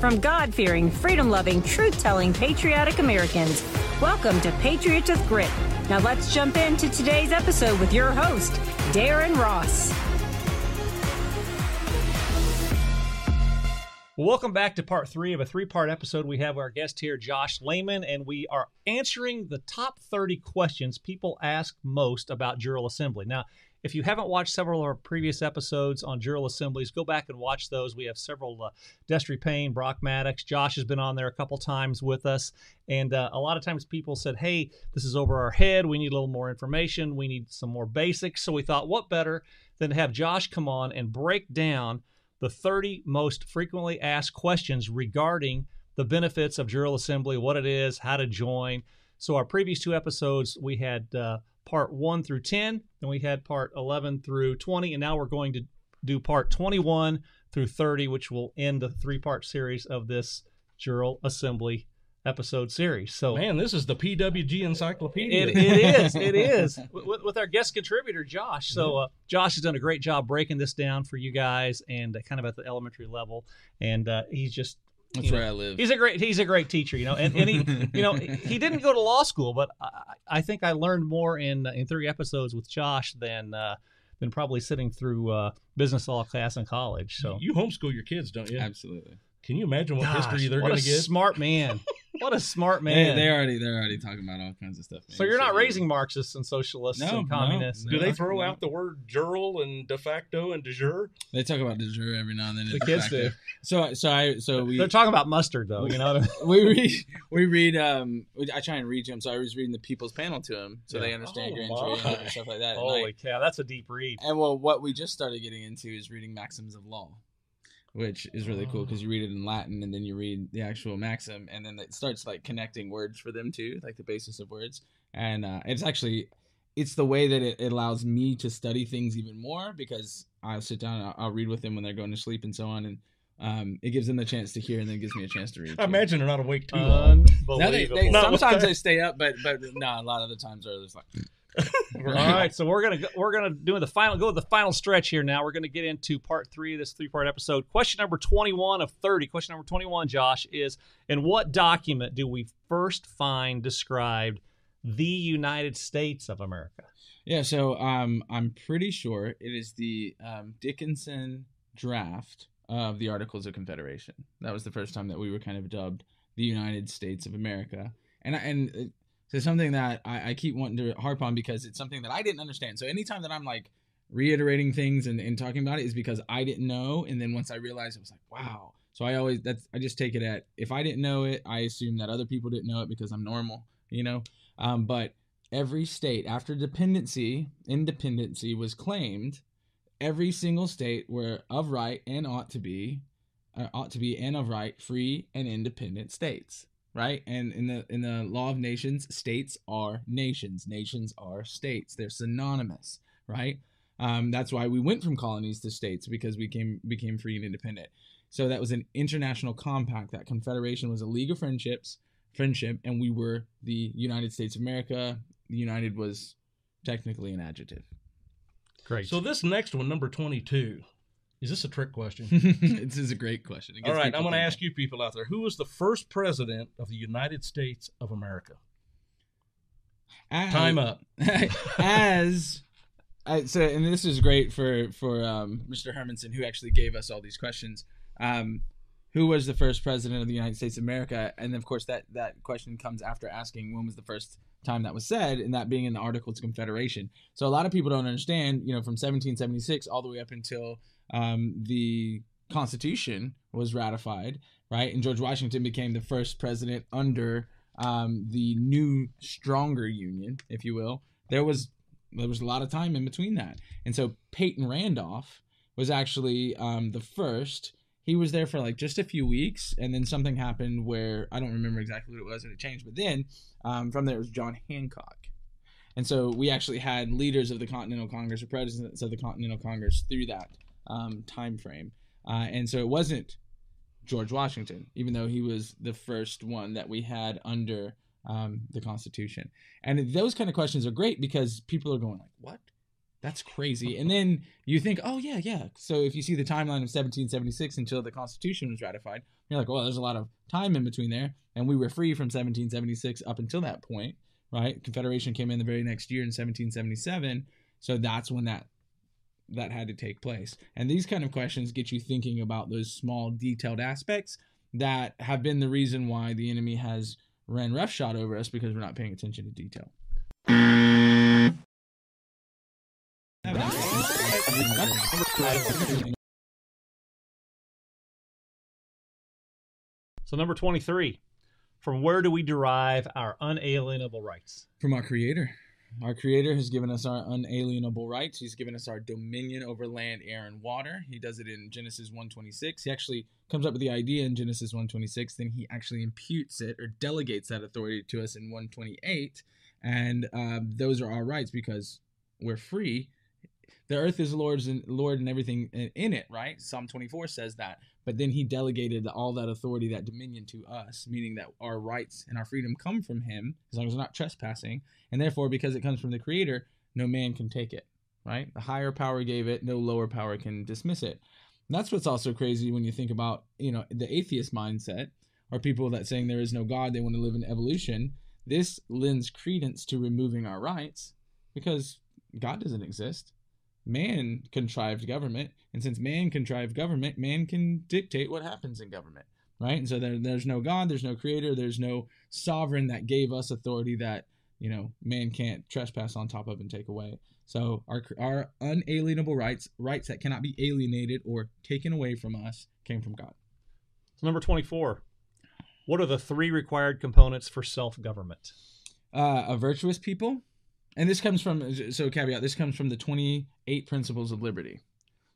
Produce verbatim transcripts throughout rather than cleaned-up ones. From God-fearing, freedom-loving, truth-telling, patriotic Americans. Welcome to Patriots of Grit. Now let's jump into today's episode with your host, Darren Ross. Welcome back to part three of a three-part episode. We have our guest here, Josh Lehman, and we are answering the top thirty questions people ask most about Jural Assembly. Now, if you haven't watched several of our previous episodes on Jural Assemblies, go back and watch those. We have several, uh, Destry Payne, Brock Maddox. Josh has been on there a couple times with us. And uh, a lot of times people said, hey, this is over our head. We need a little more information. We need some more basics. So we thought, what better than to have Josh come on and break down the thirty most frequently asked questions regarding the benefits of Jural Assembly, what it is, how to join. So our previous two episodes, we had... Uh, part one through ten, then we had part eleven through twenty, and now we're going to do part twenty-one through thirty, which will end the three-part series of this Jural Assembly episode series. So, man, this is the P W G encyclopedia. It, it is. It is. With, with our guest contributor, Josh. So uh, Josh has done a great job breaking this down for you guys and uh, kind of at the elementary level, and uh, he's just... That's you know, where I live. He's a great he's a great teacher, you know. And, and he you know he didn't go to law school, but I, I think I learned more in in three episodes with Josh than uh, than probably sitting through uh, business law class in college. So you homeschool your kids, don't you? Absolutely. Can you imagine what Gosh, history they're going to get? Smart man. What a smart man. They, they already they're already talking about all kinds of stuff. Man. So you're not so, raising Marxists and socialists no, and communists. No, do they throw no. out the word Jural and de facto and de jure? They talk about de jure every now and then. The kids do. So so I so we they're talking about mustard though. You know we read we read um I try and read to them. So I was reading the People's Panel to them, so yeah. they understand oh, grand jury and stuff like that. Holy like, cow, that's a deep read. And well, what we just started getting into is reading maxims of law, which is really cool because you read it in Latin and then you read the actual maxim and then it starts like connecting words for them too, like the basis of words. And uh, it's actually, it's the way that it allows me to study things even more because I'll sit down and I'll, I'll read with them when they're going to sleep and so on. And um, it gives them the chance to hear and then it gives me a chance to read. I too. imagine they're not awake too long. Unbelievable. They, they, sometimes they stay up, but but no, nah, a lot of the times they're just like... All right, so we're gonna go, we're gonna do the final go to the final stretch here. Now we're gonna get into part three of this three part episode. Question number twenty-one of thirty. Question number twenty-one, Josh, is: in what document do we first find described the United States of America? Yeah, so um, I'm pretty sure it is the um, Dickinson draft of the Articles of Confederation. That was the first time that we were kind of dubbed the United States of America, and and. Uh, So something that I, I keep wanting to harp on because it's something that I didn't understand. So anytime that I'm like reiterating things and, and talking about it is because I didn't know. And then once I realized, I was like, wow. So I always, that's, I just take it at, if I didn't know it, I assume that other people didn't know it because I'm normal, you know? Um, but every state after dependency, independency was claimed, every single state were of right and ought to be, uh, ought to be and of right, free and independent states. Right, and in the in the law of nations, states are nations. Nations are states. They're synonymous, right? Um, that's why we went from colonies to states because we came became free and independent. So that was an international compact. That confederation was a league of friendships, friendship, and we were the United States of America. United was technically an adjective. Great. So this next one, number twenty-two. Is this a trick question? This is a great question. All right, I'm going to ask you people out there. Who was the first president of the United States of America? As, Time up. as I, so, and this is great for for um, Mister Hermanson, who actually gave us all these questions. Um, who was the first president of the United States of America? And of course, that that question comes after asking when was the first time that was said, and that being in the Articles of Confederation. So a lot of people don't understand. You know, from seventeen seventy-six all the way up until Um, the Constitution was ratified, right? And George Washington became the first president under um, the new, stronger union, if you will. There was there was a lot of time in between that. And so Peyton Randolph was actually um, the first. He was there for like just a few weeks, and then something happened where I don't remember exactly what it was, and it changed. But then um, from there it was John Hancock. And so we actually had leaders of the Continental Congress or presidents of the Continental Congress through that Um, time frame, uh, and so it wasn't George Washington, even though he was the first one that we had under um, the Constitution. And those kind of questions are great because people are going like, "What? That's crazy. And then you think, oh, yeah, yeah. So if you see the timeline of seventeen seventy-six until the Constitution was ratified, you're like, well, there's a lot of time in between there. And we were free from seventeen seventy-six up until that point, right? Confederation came in the very next year in seventeen seventy-seven. So that's when that that had to take place. And these kind of questions get you thinking about those small detailed aspects that have been the reason why the enemy has ran roughshod over us, because we're not paying attention to detail. So number twenty-three, from where do we derive our unalienable rights? From our Creator. Our Creator has given us our unalienable rights. He's given us our dominion over land, air, and water. He does it in Genesis one twenty-six. He actually comes up with the idea in Genesis one twenty-six. Then he actually imputes it or delegates that authority to us in one twenty-eight. And uh, those are our rights because we're free. The earth is Lord's and Lord and everything in it, right? Psalm twenty-four says that. But then he delegated all that authority, that dominion to us, meaning that our rights and our freedom come from him, as long as we're not trespassing. And therefore, because it comes from the Creator, no man can take it, right? The higher power gave it, no lower power can dismiss it. And that's what's also crazy when you think about, you know, the atheist mindset, or people that saying there is no God, they want to live in evolution. This lends credence to removing our rights because God doesn't exist. Man contrived government, and since man contrived government, man can dictate what happens in government, right? And so there, there's no God, there's no Creator, there's no sovereign that gave us authority that, you know, man can't trespass on top of and take away. So our our unalienable rights, rights that cannot be alienated or taken away from us, came from God. So number twenty-four, what are the three required components for self-government? Uh, a virtuous people. And this comes from, so caveat, this comes from the twenty-eight Principles of Liberty.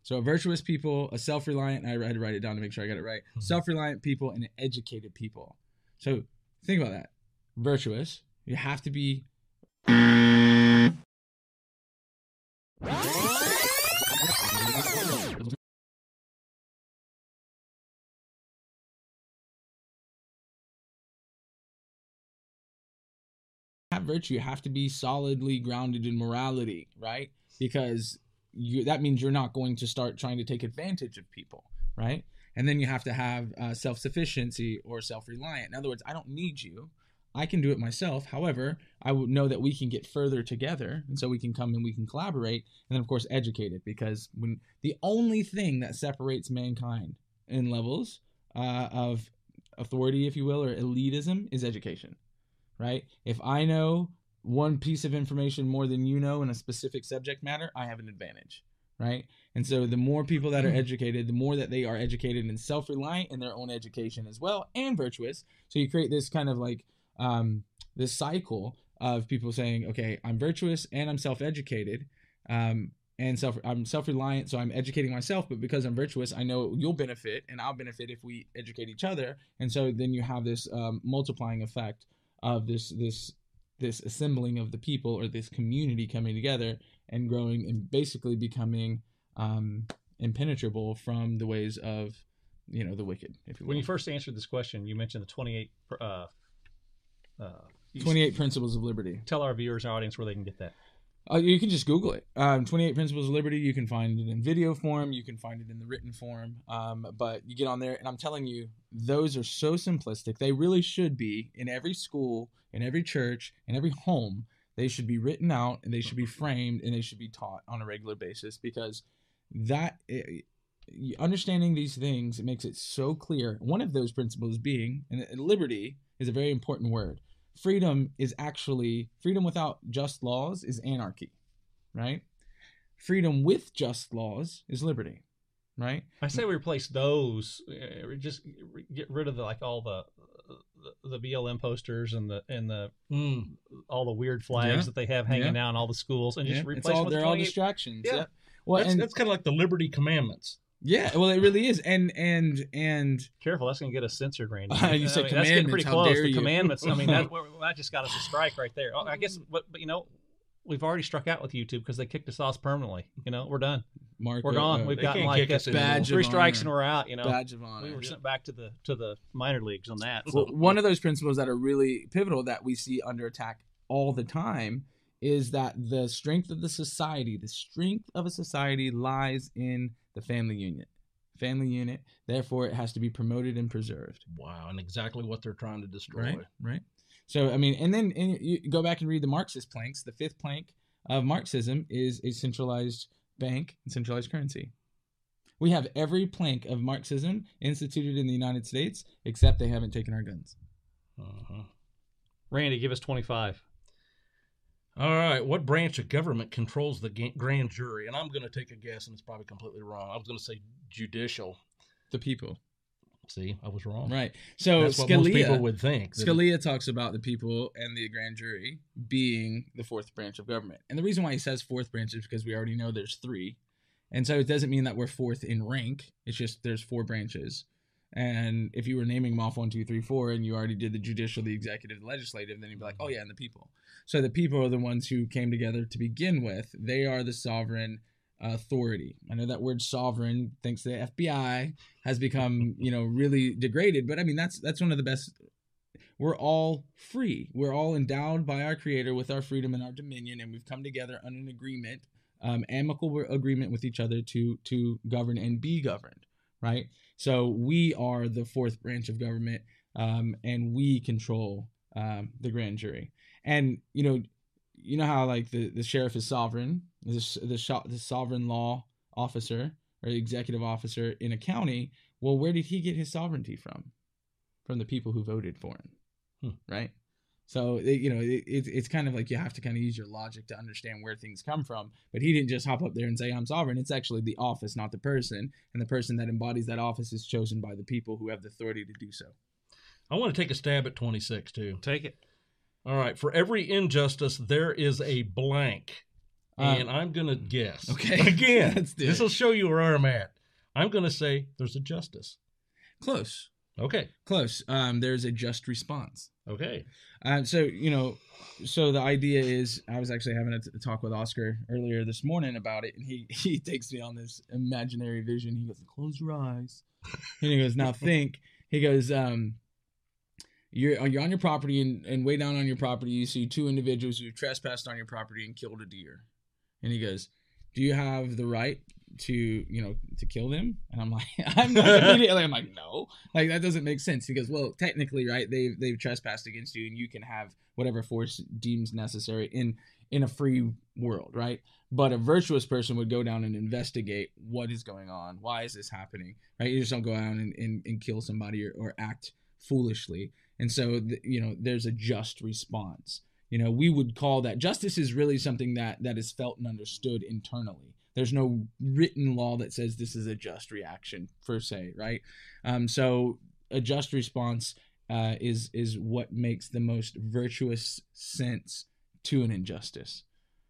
So a virtuous people, a self-reliant, I had to write it down to make sure I got it right, mm-hmm. self-reliant people and an educated people. So think about that. Virtuous, you have to be... virtue, you have to be solidly grounded in morality, right? Because you, that means you're not going to start trying to take advantage of people, right? And then you have to have uh, self-sufficiency or self-reliant. In other words, I don't need you. I can do it myself. However, I would know that we can get further together, and so we can come and we can collaborate. And then, of course, educated, because when the only thing that separates mankind in levels uh, of authority, if you will, or elitism is education. Right? If I know one piece of information more than you know in a specific subject matter, I have an advantage, right? And so the more people that are educated, the more that they are educated and self-reliant in their own education as well, and virtuous. So you create this kind of like um, this cycle of people saying, okay, I'm virtuous and I'm self-educated um, and self I'm self-reliant. So I'm educating myself, but because I'm virtuous, I know you'll benefit and I'll benefit if we educate each other. And so then you have this um, multiplying effect of this this this assembling of the people, or this community coming together and growing and basically becoming um, impenetrable from the ways of, you know, the wicked. If you will. When you first answered this question, you mentioned the twenty-eight uh, uh, twenty-eight Principles of Liberty. Tell our viewers, our audience, where they can get that. Uh, you can just Google it. Um, twenty-eight Principles of Liberty. You can find it in video form. You can find it in the written form. Um, but you get on there, and I'm telling you, those are so simplistic. They really should be in every school, in every church, in every home. They should be written out, and they should be framed, and they should be taught on a regular basis, because that it, understanding these things, it makes it so clear. One of those principles being, and liberty is a very important word. Freedom is actually, freedom without just laws is anarchy, right? Freedom with just laws is liberty, right? I say we replace those, uh, just get rid of the, like all the, the the B L M posters and the and the mm. all the weird flags yeah. that they have hanging yeah. down in all the schools, and yeah. just replace it's all, them. They're twenty-eight all distractions. Yeah, yeah. Well, that's, and, that's kind of like the Liberty Commandments. Yeah, well, it really is, and and and careful, that's gonna get us censored, Randy. Uh, you I said mean, commandments. That's getting pretty close. How dare the you. Commandments. I mean, that, that just got us a strike right there. I guess, but, but you know, we've already struck out with YouTube because they kicked us off permanently. You know, we're done. Mark, we're gone. Uh, We've gotten like a, three strikes honor. And we're out. You know, badge of honor. We were sent back to the to the minor leagues on that. So. Well, one of those principles that are really pivotal that we see under attack all the time is that the strength of the society, the strength of a society lies in the family unit. Family unit, therefore, it has to be promoted and preserved. Wow, and exactly what they're trying to destroy. Right, right. So, I mean, and then and you go back and read the Marxist planks. The fifth plank of Marxism is a centralized bank and centralized currency. We have every plank of Marxism instituted in the United States, except they haven't taken our guns. Uh-huh. Randy, give us twenty-five. All right. What branch of government controls the g- grand jury? And I'm going to take a guess, and it's probably completely wrong. I was going to say judicial. The people. See, I was wrong. Right. So that's what Scalia, most people would think. Scalia it... talks about the people and the grand jury being the fourth branch of government. And the reason why he says fourth branch is because we already know there's three. And so it doesn't mean that we're fourth in rank. It's just there's four branches. And if you were naming them off one, two, three, four, and you already did the judicial, the executive, the legislative, then you'd be like, oh, yeah, and the people. So the people are the ones who came together to begin with. They are the sovereign authority. I know that word sovereign, thanks to the F B I, has become, you know, really degraded. But, I mean, that's that's one of the best. We're all free. We're all endowed by our Creator with our freedom and our dominion, and we've come together under an agreement, um, amicable agreement with each other to to govern and be governed, right? So we are the fourth branch of government, um, and we control um, the grand jury. And you know, you know how like the, the sheriff is sovereign, the the, the sovereign law officer or executive officer in a county. Well, where did he get his sovereignty from? From the people who voted for him, hmm. right? So it, you know, it, it, it's kind of like you have to kind of use your logic to understand where things come from. But he didn't just hop up there and say, I'm sovereign. It's actually the office, not the person. And the person that embodies that office is chosen by the people who have the authority to do so. I want to take a stab at twenty-six, too. Take it. All right. For every injustice, there is a blank. Um, and I'm going to guess. Okay. Again, this will show you where I'm at. I'm going to say there's a justice. Close. Okay. Close. Um, there's a just response. Okay. Um, so, you know, so the idea is, I was actually having a, t- a talk with Oscar earlier this morning about it, and he, he takes me on this imaginary vision. He goes, close your eyes. And he goes, now think. He goes, um, you're, you're on your property, and, and way down on your property, you see two individuals who trespassed on your property and killed a deer. And he goes, do you have the right to, you know, to kill them? And I'm like, I'm like, immediately, I'm like, no, like that doesn't make sense. He goes, well, technically, right, they've, they've trespassed against you, and you can have whatever force deems necessary in, in a free world, right? But a virtuous person would go down and investigate what is going on. Why is this happening, right? You just don't go out and, and, and kill somebody or, or act foolishly. And so, the, you know, there's a just response. You know, we would call that justice is really something that, that is felt and understood internally. There's no written law that says this is a just reaction, per se, right? Um, so a just response uh, is is what makes the most virtuous sense to an injustice,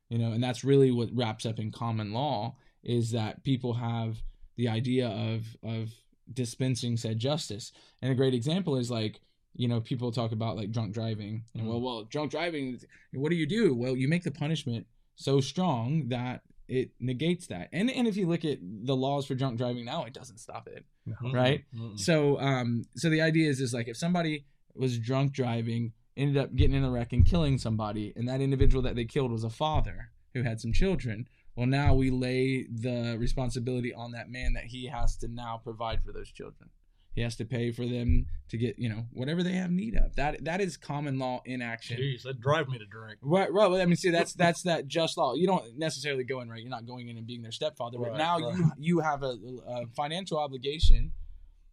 you know. And that's really what wraps up in common law, is that people have the idea of of dispensing said justice. And a great example is like, you know, people talk about like drunk driving, and mm-hmm. well, well, drunk driving. What do you do? Well, you make the punishment so strong that it negates that. And and if you look at the laws for drunk driving now, it doesn't stop it, mm-hmm. right? Mm-hmm. So um, so the idea is, is like if somebody was drunk driving, ended up getting in a wreck and killing somebody, and that individual that they killed was a father who had some children, well, now we lay the responsibility on that man that he has to now provide for those children. He has to pay for them to get, you know, whatever they have need of. That that is common law in action. Jeez, that drive me to drink. Right, right. I mean, see, that's that's that just law. You don't necessarily go in, right? You're not going in and being their stepfather, right, but now right. you you have a, a financial obligation,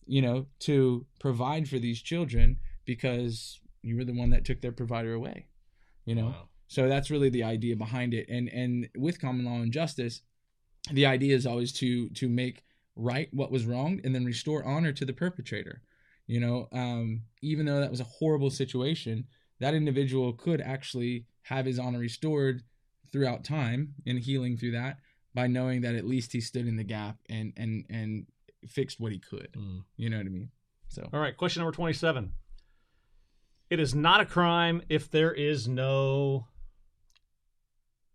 you know, to provide for these children because you were the one that took their provider away. You know, wow. So that's really the idea behind it. And and with common law and justice, the idea is always to to make right what was wrong and then restore honor to the perpetrator. You know, um, even though that was a horrible situation, that individual could actually have his honor restored throughout time and healing through that by knowing that at least he stood in the gap and and and fixed what he could. Mm. You know what I mean? So, all right, question number twenty-seven. It is not a crime if there is no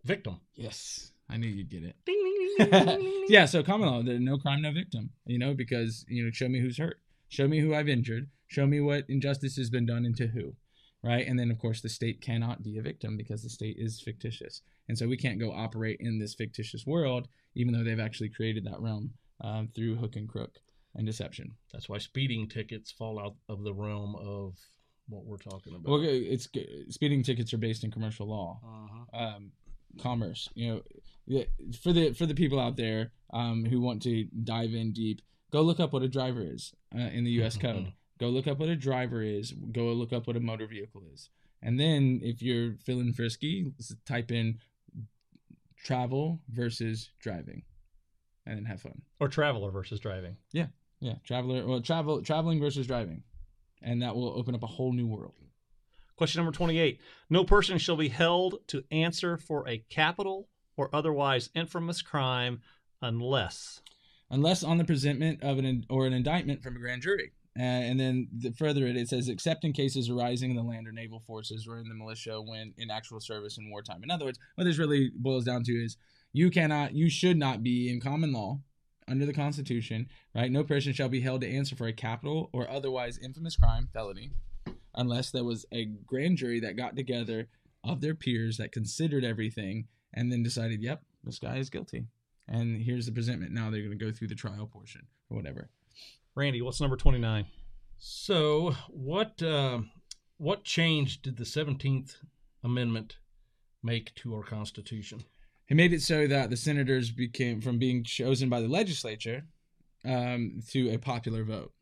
victim. Yes. I knew you'd get it. Ding, ding, ding, ding, ding. Yeah, so common law, there's no crime, no victim, you know, because, you know, show me who's hurt. Show me who I've injured. Show me what injustice has been done and to who. right? And then, of course, the state cannot be a victim because the state is fictitious. And so we can't go operate in this fictitious world, even though they've actually created that realm um, through hook and crook and deception. That's why speeding tickets fall out of the realm of what we're talking about. Well, it's speeding tickets are based in commercial law, uh-huh. um, commerce. You know, for the for the people out there um, who want to dive in deep, go look up what a driver is uh, in the U S mm-hmm. code. Go look up what a driver is. Go look up what a motor vehicle is. And then if you're feeling frisky, type in travel versus driving and then have fun. Or traveler versus driving. Yeah. Yeah. Traveler. Well, travel, traveling versus driving. And that will open up a whole new world. Question number twenty-eight. No person shall be held to answer for a capital or otherwise infamous crime unless. Unless on the presentment of an or an indictment from a grand jury. Uh, and then the further it, it says, except in cases arising in the land or naval forces or in the militia when in actual service in wartime. In other words, what this really boils down to is you cannot, you should not be in common law under the Constitution, right? No person shall be held to answer for a capital or otherwise infamous crime, felony, unless there was a grand jury that got together of their peers that considered everything and then decided, yep, this guy is guilty. And here's the presentment. Now they're going to go through the trial portion or whatever. Randy, what's number twenty-nine? So what uh, what change did the seventeenth Amendment make to our Constitution? It made it so that the senators became, from being chosen by the legislature, um, to a popular vote.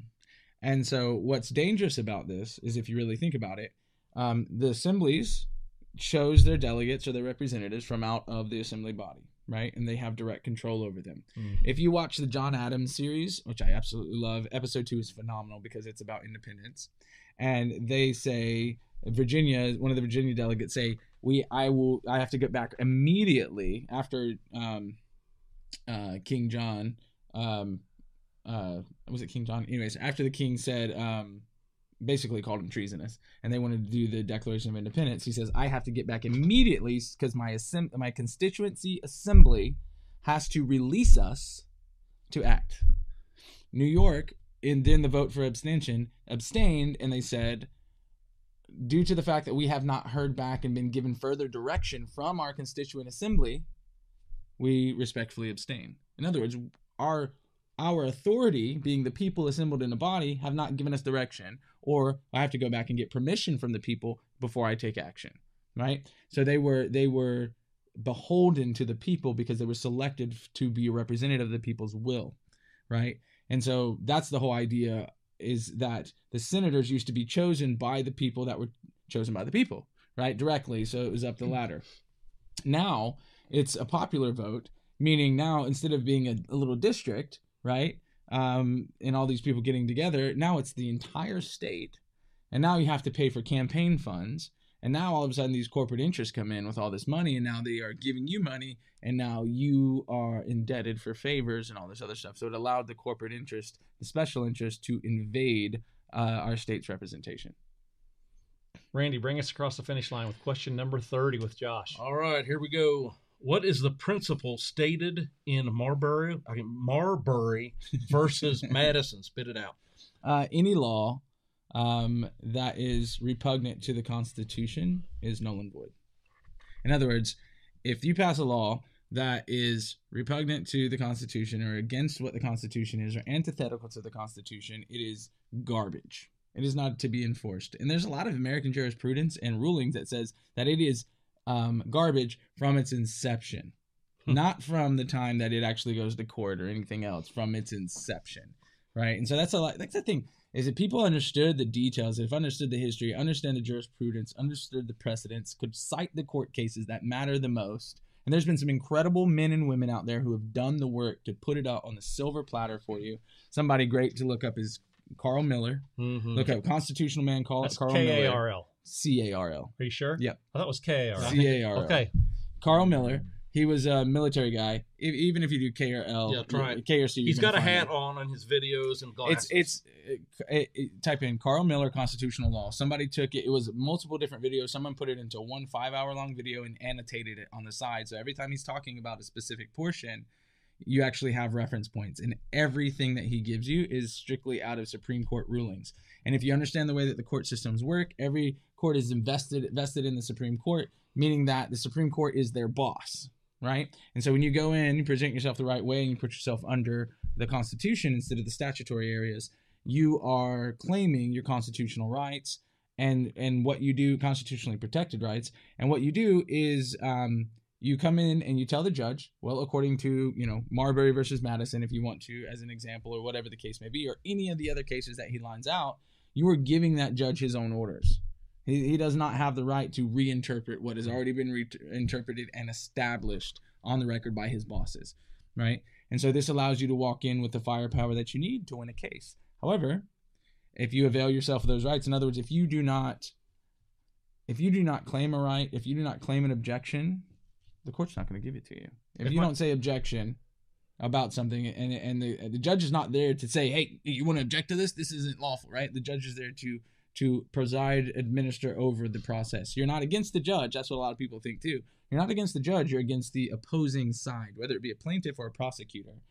And so what's dangerous about this is, if you really think about it, um, the assemblies chose their delegates or their representatives from out of the assembly body. Right? And they have direct control over them. Mm. If you watch the John Adams series, which I absolutely love, episode two is phenomenal because it's about independence. And they say, Virginia, one of the Virginia delegates say, we, I will, I have to get back immediately after um, uh, King John, um, uh, was it King John? Anyways, after the king said, um, basically called him treasonous, and they wanted to do the Declaration of Independence. He says, I have to get back immediately because my assemb- my constituency assembly has to release us to act. New York, and then the vote for abstention, abstained, and they said, due to the fact that we have not heard back and been given further direction from our constituent assembly, we respectfully abstain. In other words, our Our authority, being the people assembled in a body, have not given us direction, or I have to go back and get permission from the people before I take action, right? So they were they were beholden to the people because they were selected to be a representative of the people's will, right? And so that's the whole idea, is that the senators used to be chosen by the people that were chosen by the people, right? Directly, so it was up the ladder. Now it's a popular vote, meaning now instead of being a, a little district, right? Um, and all these people getting together. Now it's the entire state. And now you have to pay for campaign funds. And now all of a sudden these corporate interests come in with all this money, and now they are giving you money, and now you are indebted for favors and all this other stuff. So it allowed the corporate interest, the special interest, to invade uh, our state's representation. Randy, bring us across the finish line with question number thirty with Josh. All right, here we go. What is the principle stated in Marbury I mean, Marbury versus Madison? Spit it out. Uh, any law um, that is repugnant to the Constitution is null and void. In other words, if you pass a law that is repugnant to the Constitution or against what the Constitution is or antithetical to the Constitution, it is garbage. It is not to be enforced. And there's a lot of American jurisprudence and rulings that says that it is Um, garbage from its inception, not from the time that it actually goes to court or anything else, from its inception, right? And so that's a lot. That's the thing, is if people understood the details, if understood the history, understand the jurisprudence, understood the precedents, could cite the court cases that matter the most. And there's been some incredible men and women out there who have done the work to put it out on the silver platter for you. Somebody great to look up is Carl Miller. Mm-hmm. Look up constitutional man call, that's Carl K A R L. Miller. K A R L. C A R L. Are you sure? Yep. I thought it was K A R L. C A R L. Okay. Carl Miller. He was a military guy. If, even if you do K R L, yeah, try it. K R C. He's got a hat it. on in his videos and glasses. It's, it's it, it, it, type in Carl Miller constitutional law. Somebody took it. It was multiple different videos. Someone put it into one five-hour long video and annotated it on the side. So every time he's talking about a specific portion, you actually have reference points. And everything that he gives you is strictly out of Supreme Court rulings. And if you understand the way that the court systems work, every court is invested vested in the Supreme Court, meaning that the Supreme Court is their boss, right? And so when you go in, you present yourself the right way, and you put yourself under the Constitution instead of the statutory areas, you are claiming your constitutional rights and and what you do, constitutionally protected rights. And what you do is um, you come in and you tell the judge, well, according to, you know, Marbury versus Madison, if you want to, as an example, or whatever the case may be, or any of the other cases that he lines out, you are giving that judge his own orders. He, he does not have the right to reinterpret what has already been re- interpreted and established on the record by his bosses, right? And so this allows you to walk in with the firepower that you need to win a case. However, if you avail yourself of those rights, in other words, if you do not, if you do not claim a right, if you do not claim an objection, the court's not going to give it to you. If, if you my- don't say objection about something, and and the the judge is not there to say, hey, you want to object to this? This isn't lawful, right? The judge is there to to preside, administer over the process. You're not against the judge. That's what a lot of people think too. You're not against the judge. You're against the opposing side, whether it be a plaintiff or a prosecutor.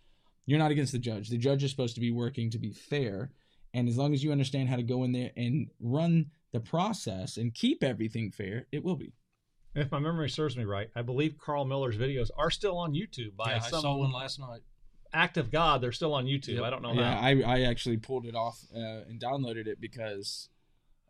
You're not against the judge. The judge is supposed to be working to be fair. And as long as you understand how to go in there and run the process and keep everything fair, it will be. If my memory serves me right, I believe Carl Miller's videos are still on YouTube. By yeah, some I saw one last night. Act of God, they're still on YouTube. Yep. I don't know yeah, how. Yeah, I, I actually pulled it off uh, and downloaded it because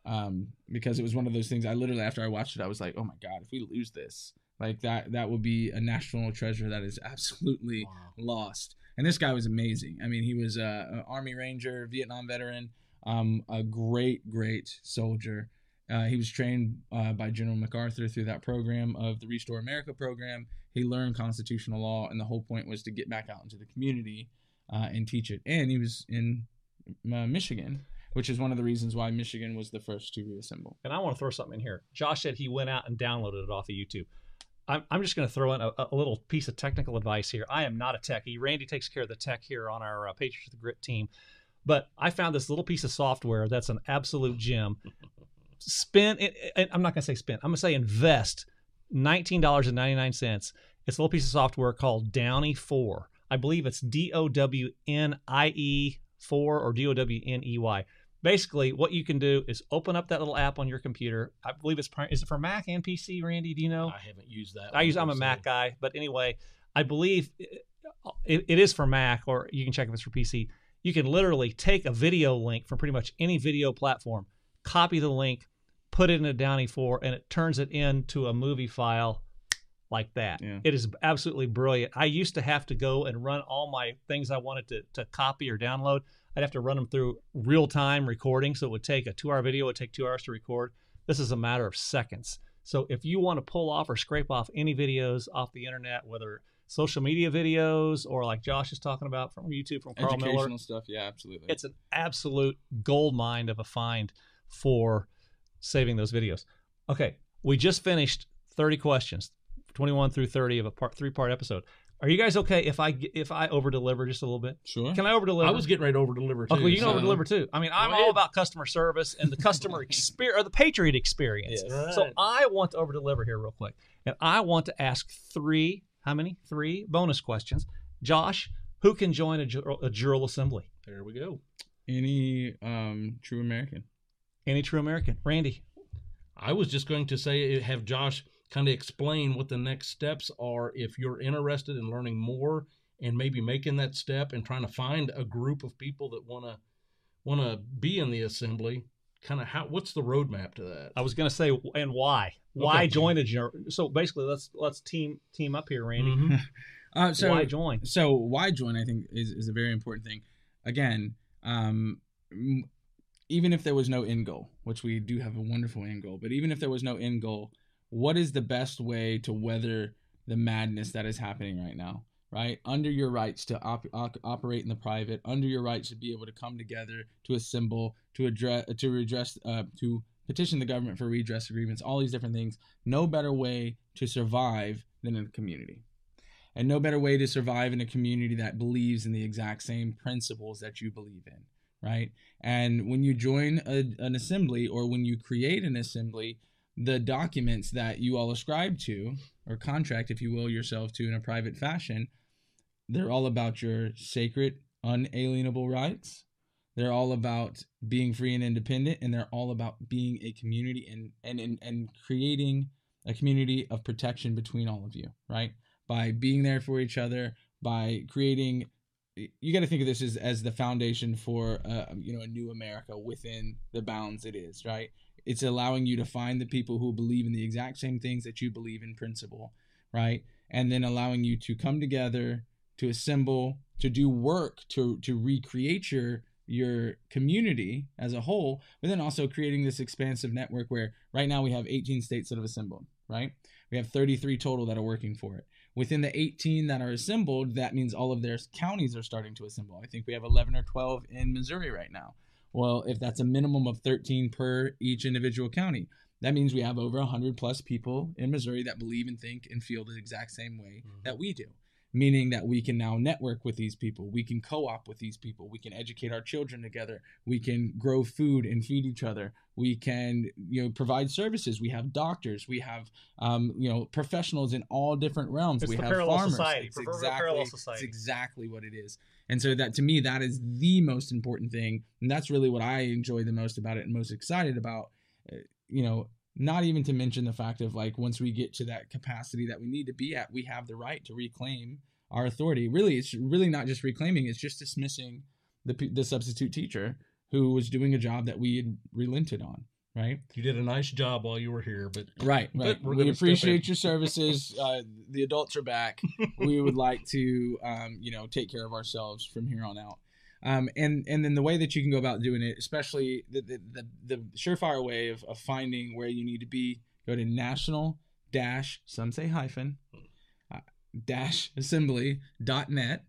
um, because it was one of those things. I literally, after I watched it, I was like, oh my God, if we lose this, like that, that will be a national treasure that is absolutely wow. lost. And this guy was amazing. I mean, he was uh, an Army Ranger, Vietnam veteran, um, a great, great soldier. Uh, he was trained uh, by General MacArthur through that program of the Restore America program. He learned constitutional law, and the whole point was to get back out into the community uh, and teach it. And he was in uh, Michigan, which is one of the reasons why Michigan was the first to reassemble. And I want to throw something in here. Josh said he went out and downloaded it off of YouTube. I'm I'm just going to throw in a, a little piece of technical advice here. I am not a techie. Randy takes care of the tech here on our uh, Patriots of the Grit team. But I found this little piece of software that's an absolute gem. Spend, it, it, I'm not going to say spend. I'm going to say invest nineteen dollars and ninety-nine cents. It's a little piece of software called Downie four. I believe it's D O W N I E four or D O W N E Y. Basically, what you can do is open up that little app on your computer. I believe it's is it for Mac and P C, Randy? Do you know? I haven't used that. I use I'm a Mac guy, but anyway, I believe it, it, it is for Mac, or you can check if it's for P C. You can literally take a video link from pretty much any video platform, copy the link, put it in a Downie four, and it turns it into a movie file like that. Yeah. It is absolutely brilliant. I used to have to go and run all my things I wanted to to copy or download. I'd have to run them through real-time recording, so it would take a two-hour video. It would take two hours to record. This is a matter of seconds. So if you want to pull off or scrape off any videos off the internet, whether social media videos or like Josh is talking about from YouTube, from Carl Miller. Educational stuff, yeah, absolutely. It's an absolute gold mine of a find for saving those videos. Okay, we just finished thirty questions, twenty-one through thirty of a part three-part episode. Are you guys okay if I if I over-deliver just a little bit? Sure. Can I over-deliver? I was getting ready to over-deliver, too. Okay, well, you can so. over-deliver, too. I mean, I'm well, all yeah. about customer service and the customer experience, or the Patriot experience. Yes. Right. So I want to over-deliver here real quick. And I want to ask three, how many? Three bonus questions. Josh, who can join a, jur- a Jural Assembly? There we go. Any um, true American. Any true American. Randy? I was just going to say, have Josh kind of explain what the next steps are if you're interested in learning more and maybe making that step and trying to find a group of people that want to want to be in the assembly. Kind of how, what's the roadmap to that? I was going to say, and why? Why okay. join a so basically let's let's team team up here, Randy. Mm-hmm. uh, so why join? So why join? I think is is a very important thing. Again, um, even if there was no end goal, which we do have a wonderful end goal, but even if there was no end goal. What is the best way to weather the madness that is happening right now, right? Under your rights to op- op- operate in the private, under your rights to be able to come together, to assemble, to address, to redress, uh, to petition the government for redress agreements, all these different things. No better way to survive than in a community. And no better way to survive in a community that believes in the exact same principles that you believe in, right? And when you join a, an assembly or when you create an assembly, the documents that you all ascribe to or contract, if you will, yourself to in a private fashion, they're all about your sacred, unalienable rights. They're all about being free and independent, and they're all about being a community and and and, and creating a community of protection between all of you, right? By being there for each other, by creating, you got to think of this as, as the foundation for, uh, you know, a new America within the bounds it is, right? It's allowing you to find the people who believe in the exact same things that you believe in principle, right? And then allowing you to come together, to assemble, to do work, to to recreate your your community as a whole, but then also creating this expansive network where right now we have eighteen states that have assembled, right? We have thirty-three total that are working for it. Within the eighteen that are assembled, that means all of their counties are starting to assemble. I think we have eleven or twelve in Missouri right now. Well, if that's a minimum of thirteen per each individual county, that means we have over one hundred plus people in Missouri that believe and think and feel the exact same way mm-hmm. that we do, meaning that we can now network with these people. We can co-op with these people. We can educate our children together. We can grow food and feed each other. We can, you know, provide services. We have doctors. We have, um, you know, professionals in all different realms. It's we the have parallel farmers. Society. It's exactly, parallel society. It's exactly what it is. And so that, to me, that is the most important thing. And that's really what I enjoy the most about it and most excited about, you know, not even to mention the fact of like, once we get to that capacity that we need to be at, we have the right to reclaim our authority. Really, it's really not just reclaiming. It's just dismissing the the substitute teacher who was doing a job that we had relented on. Right. You did a nice job while you were here, but right. right. But we're we appreciate your services. Uh, the adults are back. We would like to, um, you know, take care of ourselves from here on out. Um, and, and then the way that you can go about doing it, especially the, the, the, the surefire way of, of finding where you need to be, go to national dash, some say hyphen, uh, dash assembly dot net.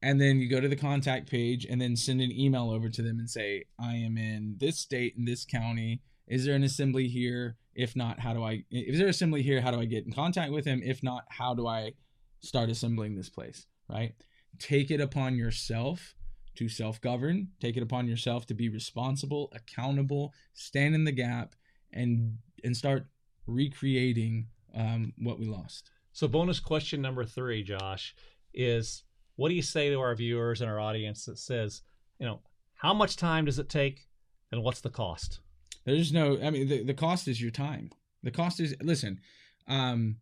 And then you go to the contact page and then send an email over to them and say, I am in this state and this county. Is there an assembly here? If not, how do I, if there an assembly here, how do I get in contact with him? If not, how do I start assembling this place? Right? Take it upon yourself to self-govern, take it upon yourself to be responsible, accountable, stand in the gap, and and start recreating um, what we lost. So bonus question number three, Josh, is what do you say to our viewers and our audience that says, you know, how much time does it take and what's the cost? There's no, I mean, the, the cost is your time. The cost is, listen, um,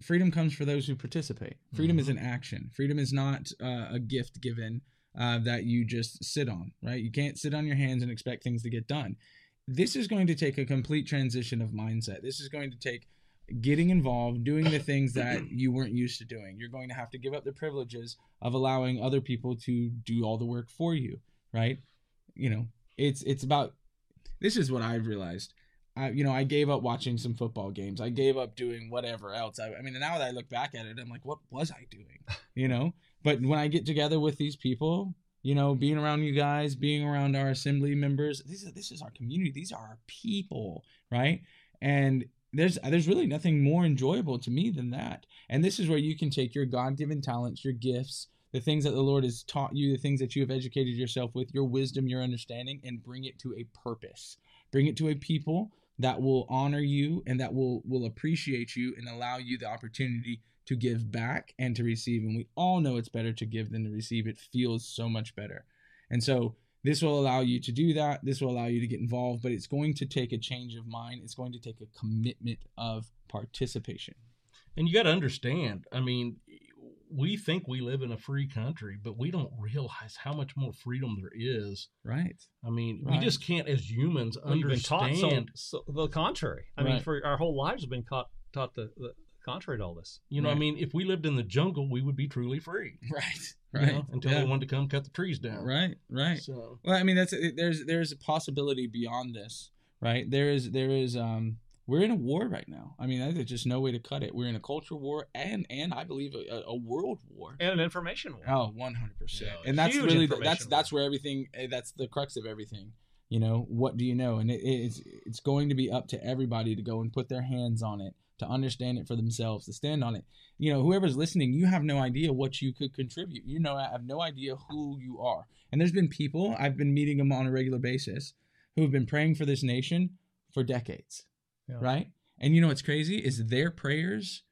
freedom comes for those who participate. Freedom mm-hmm. is an action. Freedom is not uh, a gift given Uh, that you just sit on, right? You can't sit on your hands and expect things to get done. This is going to take a complete transition of mindset. This is going to take getting involved, doing the things that you weren't used to doing. You're going to have to give up the privileges of allowing other people to do all the work for you, right? You know, it's it's about, this is what I've realized. I, you know, I gave up watching some football games. I gave up doing whatever else. I, I mean, now that I look back at it, I'm like, what was I doing? You know? But when I get together with these people, you know, being around you guys, being around our assembly members, this is, this is our community. These are our people, right? And there's there's really nothing more enjoyable to me than that. And this is where you can take your God-given talents, your gifts, the things that the Lord has taught you, the things that you have educated yourself with, your wisdom, your understanding, and bring it to a purpose. Bring it to a people that will honor you and that will will appreciate you and allow you the opportunity to give back and to receive. And we all know it's better to give than to receive. It feels so much better. And so this will allow you to do that. This will allow you to get involved, but it's going to take a change of mind. It's going to take a commitment of participation. And you got to understand, I mean, we think we live in a free country, but we don't realize how much more freedom there is. Right. I mean, right. we just can't as humans well, understand you've been taught so, so the contrary. I right. mean, for our whole lives have been caught, taught the, the contrary to all this, you know, right. I mean, if we lived in the jungle, we would be truly free, right? Right. You know, until yeah. they wanted to come cut the trees down, right? Right. So, well, I mean, that's there's there's a possibility beyond this, right? There is there is um, we're in a war right now. I mean, there's just no way to cut it. We're in a culture war and and I believe a, a world war and an information war. Oh, one hundred percent. And that's really the, that's war. That's where everything that's the crux of everything. You know, what do you know? And it, it's it's going to be up to everybody to go and put their hands on it, to understand it for themselves, to stand on it. You know, whoever's listening, you have no idea what you could contribute. You know, I have no idea who you are. And there's been people, I've been meeting them on a regular basis, who have been praying for this nation for decades, yeah. right? And you know what's crazy is their prayers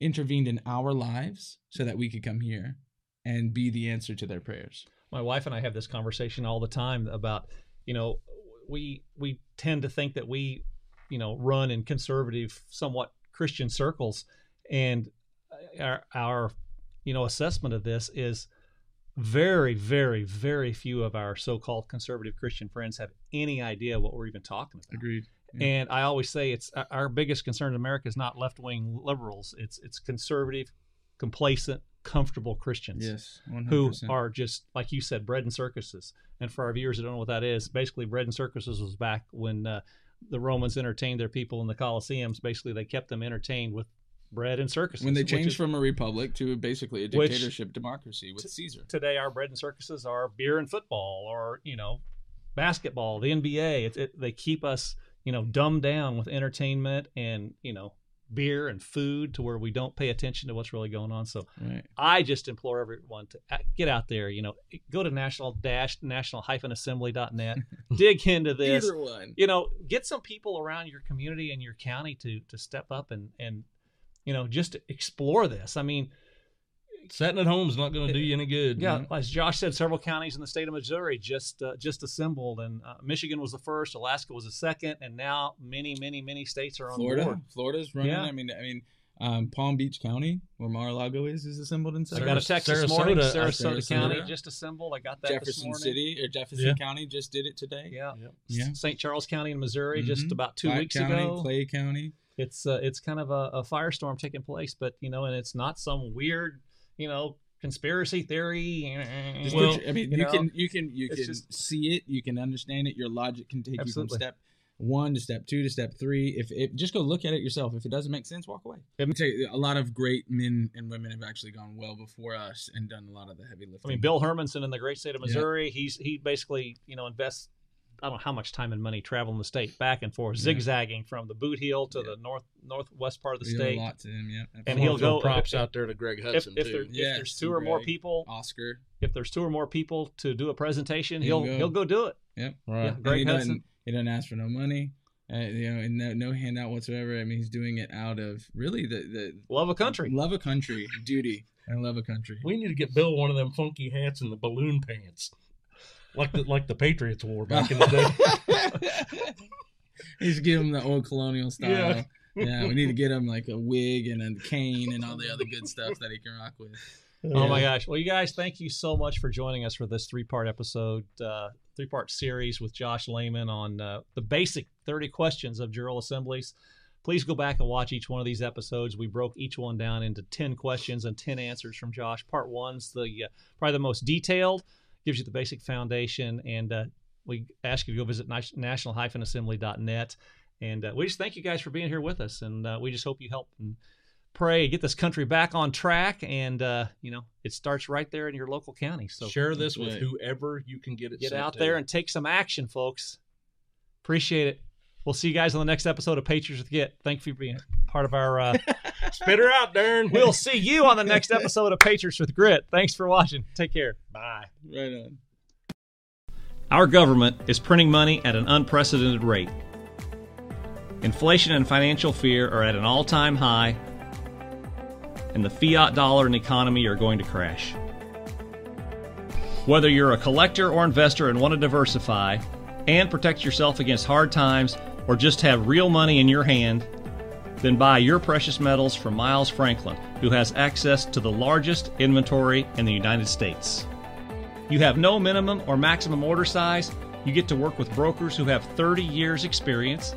intervened in our lives so that we could come here and be the answer to their prayers. my wife and I have this conversation all the time about, you know, we we tend to think that we, you know, run in conservative, somewhat Christian circles, and our, our you know, assessment of this is very, very, very few of our so-called conservative Christian friends have any idea what we're even talking about. Agreed. Yeah. And I always say it's our biggest concern in America is not left-wing liberals. It's it's conservative, complacent, comfortable Christians. Yes, one hundred percent. Who are just, like you said, bread and circuses. And for our viewers that don't know what that is, basically bread and circuses was back when uh, the Romans entertained their people in the Colosseums. Basically, they kept them entertained with bread and circuses. When they changed is, from a republic to basically a dictatorship democracy with t- Caesar. Today, our bread and circuses are beer and football, or, you know, basketball, the N B A. It, it, they keep us, you know, dumbed down with entertainment and, you know, beer and food to where we don't pay attention to what's really going on. So right. I just implore everyone to get out there, you know, go to national dash national dash assembly dot net, dig into this, either one, you know, get some people around your community and your county to, to step up and, and, you know, just explore this. I mean, sitting at home is not going to do you any good. Yeah, man. As Josh said, several counties in the state of Missouri just uh, just assembled, and uh, Michigan was the first, Alaska was the second, and now many, many, many states are on Florida, board. Florida's running. Yeah. I mean, I mean, um, Palm Beach County, where Mar-a-Lago is, is assembled in. Sarasota. I got a text Sarasota, this morning. Sarasota, Sarasota, Sarasota County just assembled. I got that Jefferson this morning. City or Jefferson yeah. County just did it today. Yeah, yeah. Saint Charles County in Missouri mm-hmm. just about two Black weeks County, ago. Clay County. It's uh, it's kind of a, a firestorm taking place, but you know, and it's not some weird, you know, conspiracy theory. Well, I mean, you, you know, can you can you can just, see it, you can understand it. Your logic can take absolutely. you from step one to step two to step three. If it, just go look at it yourself. If it doesn't make sense, walk away. Let me tell you, a lot of great men and women have actually gone well before us and done a lot of the heavy lifting. I mean, Bill Hermanson in the great state of Missouri. Yeah. He's he basically you know invests. I don't know how much time and money traveling the state back and forth, yeah. zigzagging from the Boot Heel to yeah. the north northwest part of the we state. A lot to him, yeah. And, and he'll go props if, out there to Greg Hudson. If, if, there, yes, if there's two Greg, or more people, Oscar. If there's two or more people to do a presentation, he'll he'll go, he'll go do it. Yep, right. Yeah, Greg he Hudson. Doesn't, he doesn't ask for no money. Uh, you know, and no, no handout whatsoever. I mean, he's doing it out of really the, the love of country, love of country, duty, and love of country. We need to get Bill one of them funky hats and the balloon pants. Like the like the Patriots wore back in the day. He's giving them the old colonial style. Yeah. yeah, we need to get him like a wig and a cane and all the other good stuff that he can rock with. Oh yeah. My gosh! Well, you guys, thank you so much for joining us for this three-part episode, uh, three-part series with Josh Lehman on uh, the basic thirty questions of Jural Assemblies. Please go back and watch each one of these episodes. We broke each one down into ten questions and ten answers from Josh. Part one's the uh, probably the most detailed. Gives you the basic foundation, and uh, we ask you to go visit national dash assembly dot net. And uh, we just thank you guys for being here with us, and uh, we just hope you help and pray, get this country back on track, and, uh, you know, it starts right there in your local county. So share this with whoever you can get it Get out there and take some action, folks. Appreciate it. We'll see you guys on the next episode of Patriots of Grit. Thank you for being part of our uh, – spit her out, Darren. We'll see you on the next episode of Patriots with Grit. Thanks for watching. Take care. Bye. Right on. Our government is printing money at an unprecedented rate. Inflation and financial fear are at an all-time high, and the fiat dollar and economy are going to crash. Whether you're a collector or investor and want to diversify and protect yourself against hard times, or just have real money in your hand, then buy your precious metals from Miles Franklin, who has access to the largest inventory in the United States. You have no minimum or maximum order size. You get to work with brokers who have thirty years experience.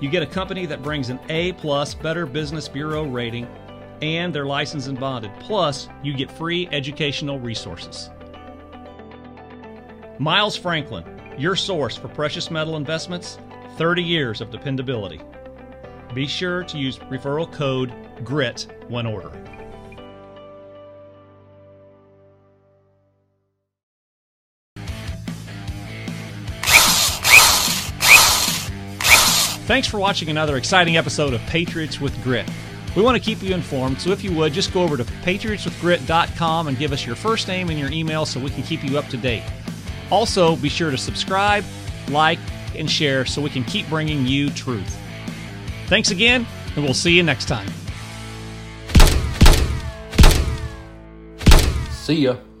You get a company that brings an A plus Better Business Bureau rating, and they're licensed and bonded. Plus, you get free educational resources. Miles Franklin, your source for precious metal investments, thirty years of dependability. Be sure to use referral code GRIT when ordering. Thanks for watching another exciting episode of Patriots with Grit. We want to keep you informed, so if you would, just go over to patriots with grit dot com and give us your first name and your email so we can keep you up to date. Also, be sure to subscribe, like, and share so we can keep bringing you truth. Thanks again, and we'll see you next time. See ya.